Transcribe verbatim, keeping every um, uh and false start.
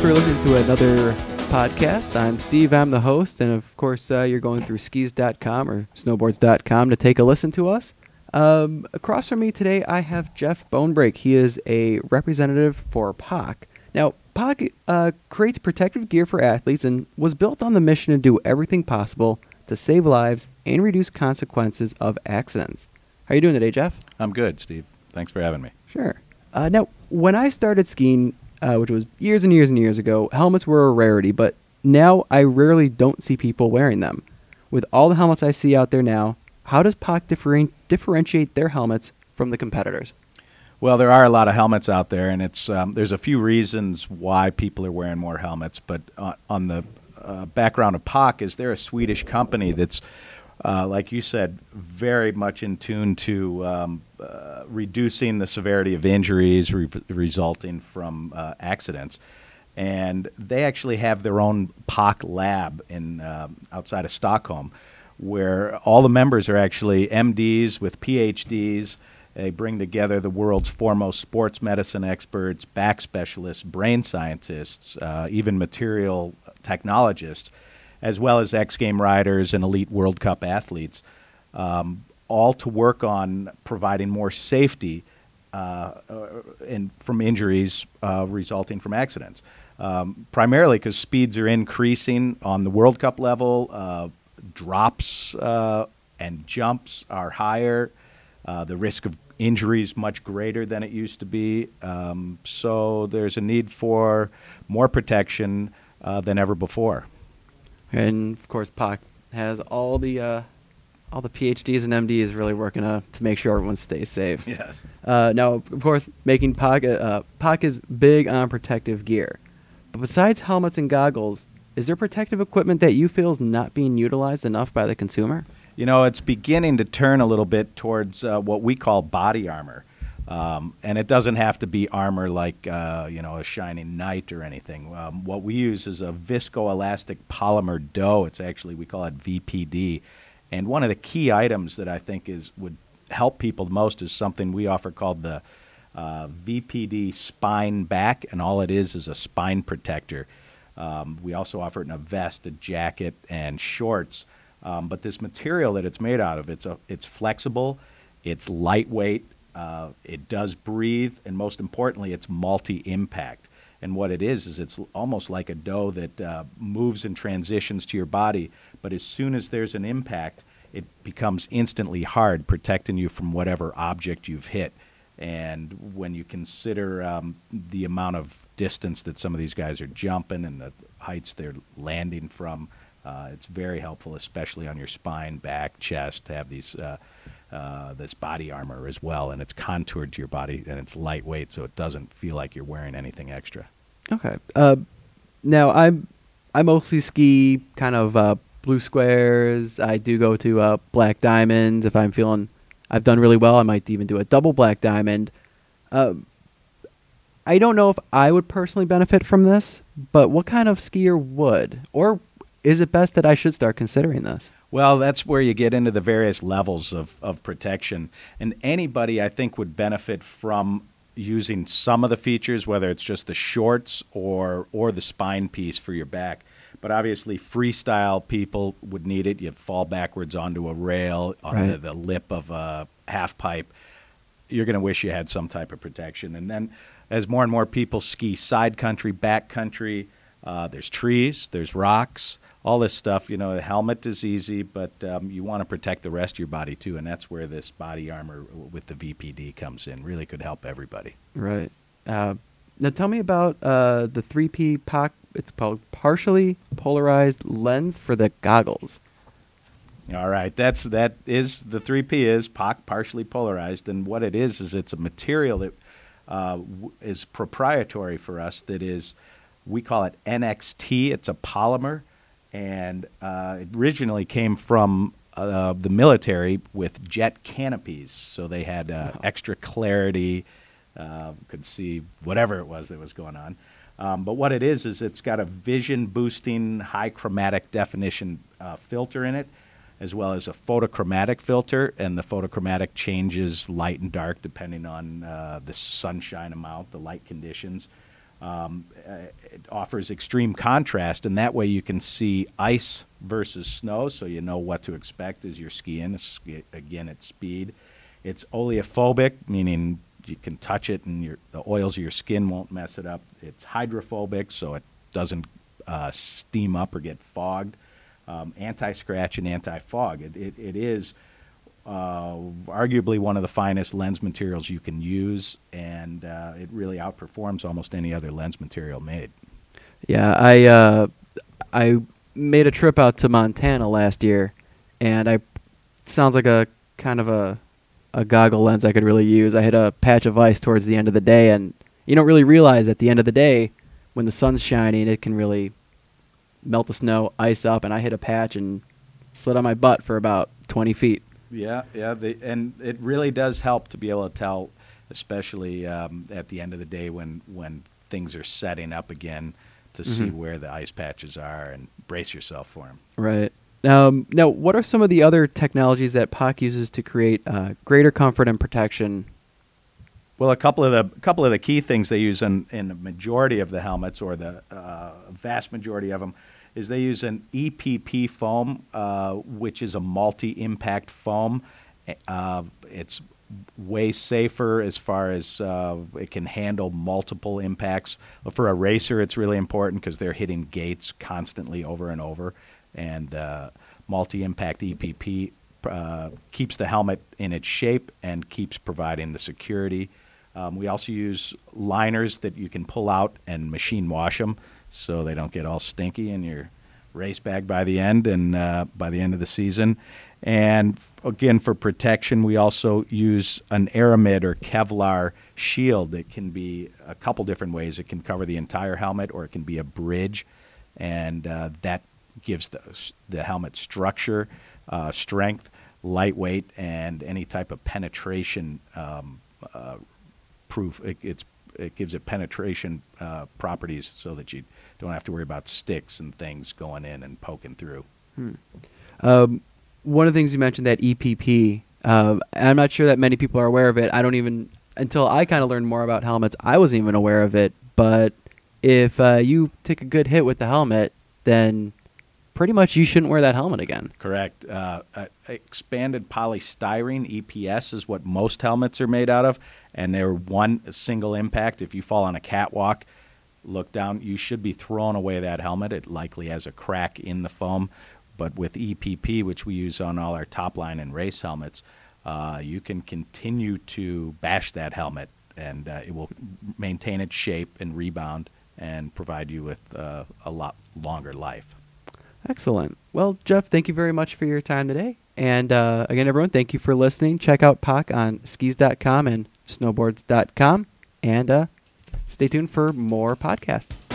for listening to another podcast. I'm Steve. I'm the host. And, of course, uh, you're going through skis dot com or snowboards dot com to take a listen to us. Um, across from me today, I have Jeff Bonebrake. He is a representative for P O C. Now, P O C uh, creates protective gear for athletes and was built on the mission to do everything possible to save lives and reduce consequences of accidents. How are you doing today, Jeff? I'm good, Steve. Thanks for having me. Sure. Uh, now, when I started skiing, uh, which was years and years and years ago, helmets were a rarity, but now I rarely don't see people wearing them. With all the helmets I see out there now, how does P O C differen- differentiate their helmets from the competitors? Well, there are a lot of helmets out there, and it's um, there's a few reasons why people are wearing more helmets, but uh, on the uh, background of P O C is they're a Swedish company that's, uh, like you said, very much in tune to um, uh, reducing the severity of injuries re- resulting from uh, accidents. And they actually have their own P O C lab in uh, outside of Stockholm, where all the members are actually M Ds with P H Ds. They bring together the world's foremost sports medicine experts, back specialists, brain scientists, uh, even material technologists, as well as ex-game riders and elite World Cup athletes, um, all to work on providing more safety uh, and from injuries uh, resulting from accidents, um, primarily because speeds are increasing on the World Cup level. Uh, drops uh, and jumps are higher. Uh, the risk of injury is much greater than it used to be. Um, so there's a need for more protection uh, than ever before. And, of course, P O C has all the uh, all the P H Ds and M Ds really working uh, to make sure everyone stays safe. Yes. Uh, now, of course, making P O C, uh, P O C is big on protective gear. But besides helmets and goggles, is there protective equipment that you feel is not being utilized enough by the consumer? You know, it's beginning to turn a little bit towards uh, what we call body armor. Um, and it doesn't have to be armor like, uh, you know, a shining knight or anything. Um, what we use is a viscoelastic polymer dough. It's actually, we call it V P D. And one of the key items that I think is would help people the most is something we offer called the uh, V P D spine back. And all it is is a spine protector. Um, we also offer it in a vest, a jacket, and shorts. Um, but this material that it's made out of, it's a, it's flexible, it's lightweight, uh, it does breathe, and most importantly, it's multi-impact. And what it is is it's almost like a dough that uh, moves and transitions to your body, but as soon as there's an impact, it becomes instantly hard, protecting you from whatever object you've hit. And when you consider um, the amount of distance that some of these guys are jumping and the heights they're landing from, Uh, it's very helpful, especially on your spine, back, chest, to have these uh, uh, this body armor as well. And it's contoured to your body, and it's lightweight, so it doesn't feel like you're wearing anything extra. Okay. Uh, now, I'm, I mostly ski kind of uh, blue squares. I do go to uh, black diamonds. If I'm feeling I've done really well, I might even do a double black diamond. Uh, I don't know if I would personally benefit from this, but what kind of skier would? Or is it best that I should start considering this? Well, that's where you get into the various levels of, of protection. And anybody, I think, would benefit from using some of the features, whether it's just the shorts or or the spine piece for your back. But obviously, freestyle people would need it. You'd fall backwards onto a rail, onto right. the lip of a half pipe. You're going to wish you had some type of protection. And then as more and more people ski side country, back country, uh, there's trees, there's rocks, all this stuff. You know, the helmet is easy, but um, you want to protect the rest of your body too, and that's where this body armor with the V P D comes in. Really could help everybody. Right. Uh, now tell me about uh, the three P P O C. It's called partially polarized lens for the goggles. All right. That's that is the three P is P O C, partially polarized, and what it is is it's a material that uh, w- is proprietary for us. That is, we call it N X T. It's a polymer. And uh, it originally came from uh, the military with jet canopies. So they had uh, wow. extra clarity, uh, could see whatever it was that was going on. Um, but what it is is it's got a vision-boosting, high-chromatic definition uh, filter in it, as well as a photochromatic filter. And the photochromatic changes light and dark depending on uh, the sunshine amount, the light conditions. um, it offers extreme contrast, and that way you can see ice versus snow, so you know what to expect as you're skiing, again, at speed. It's oleophobic, meaning you can touch it and your, the oils of your skin won't mess it up. It's hydrophobic, so it doesn't uh, steam up or get fogged. Um, anti-scratch and anti-fog. It, it, it is uh, arguably one of the finest lens materials you can use, and uh, it really outperforms almost any other lens material made. Yeah, I uh, I made a trip out to Montana last year, and I sounds like a kind of a a goggle lens I could really use. I hit a patch of ice towards the end of the day, and you don't really realize at the end of the day when the sun's shining, it can really melt the snow, ice up, and I hit a patch and slid on my butt for about twenty feet. Yeah, yeah, the, and it really does help to be able to tell, especially um, at the end of the day when, when things are setting up again, to mm-hmm. see where the ice patches are and brace yourself for them. Right. Um, now, what are some of the other technologies that P O C uses to create uh, greater comfort and protection? Well, a couple of the couple of the key things they use in, in the majority of the helmets, or the uh, vast majority of them, is they use an E P P foam, uh, which is a multi-impact foam. Uh, it's way safer as far as uh, it can handle multiple impacts. For a racer, it's really important because they're hitting gates constantly over and over, and uh, multi-impact E P P uh, keeps the helmet in its shape and keeps providing the security. Um, we also use liners that you can pull out and machine wash them so they don't get all stinky in your race bag by the end and uh, by the end of the season. And, f- again, for protection, we also use an Aramid or Kevlar shield that can be a couple different ways. It can cover the entire helmet, or it can be a bridge, and uh, that gives the, the helmet structure, uh, strength, lightweight, and any type of penetration um, uh, proof. It, it's, it gives it penetration uh, properties so that you don't have to worry about sticks and things going in and poking through. Hmm. Um, one of the things you mentioned, that E P P, uh, I'm not sure that many people are aware of it. I don't even, until I kind of learned more about helmets, I wasn't even aware of it. But if uh, you take a good hit with the helmet, then pretty much you shouldn't wear that helmet again. Correct. Uh, uh, expanded polystyrene, E P S, is what most helmets are made out of, and they're one single impact. If you fall on a catwalk, look down, you should be throwing away that helmet. It likely has a crack in the foam. But with E P P, which we use on all our top line and race helmets, uh, you can continue to bash that helmet, and uh, it will maintain its shape and rebound and provide you with uh, a lot longer life. Excellent. Well, Jeff, thank you very much for your time today. And uh, again, everyone, thank you for listening. Check out P O C on skis dot com and snowboards dot com. And uh, stay tuned for more podcasts.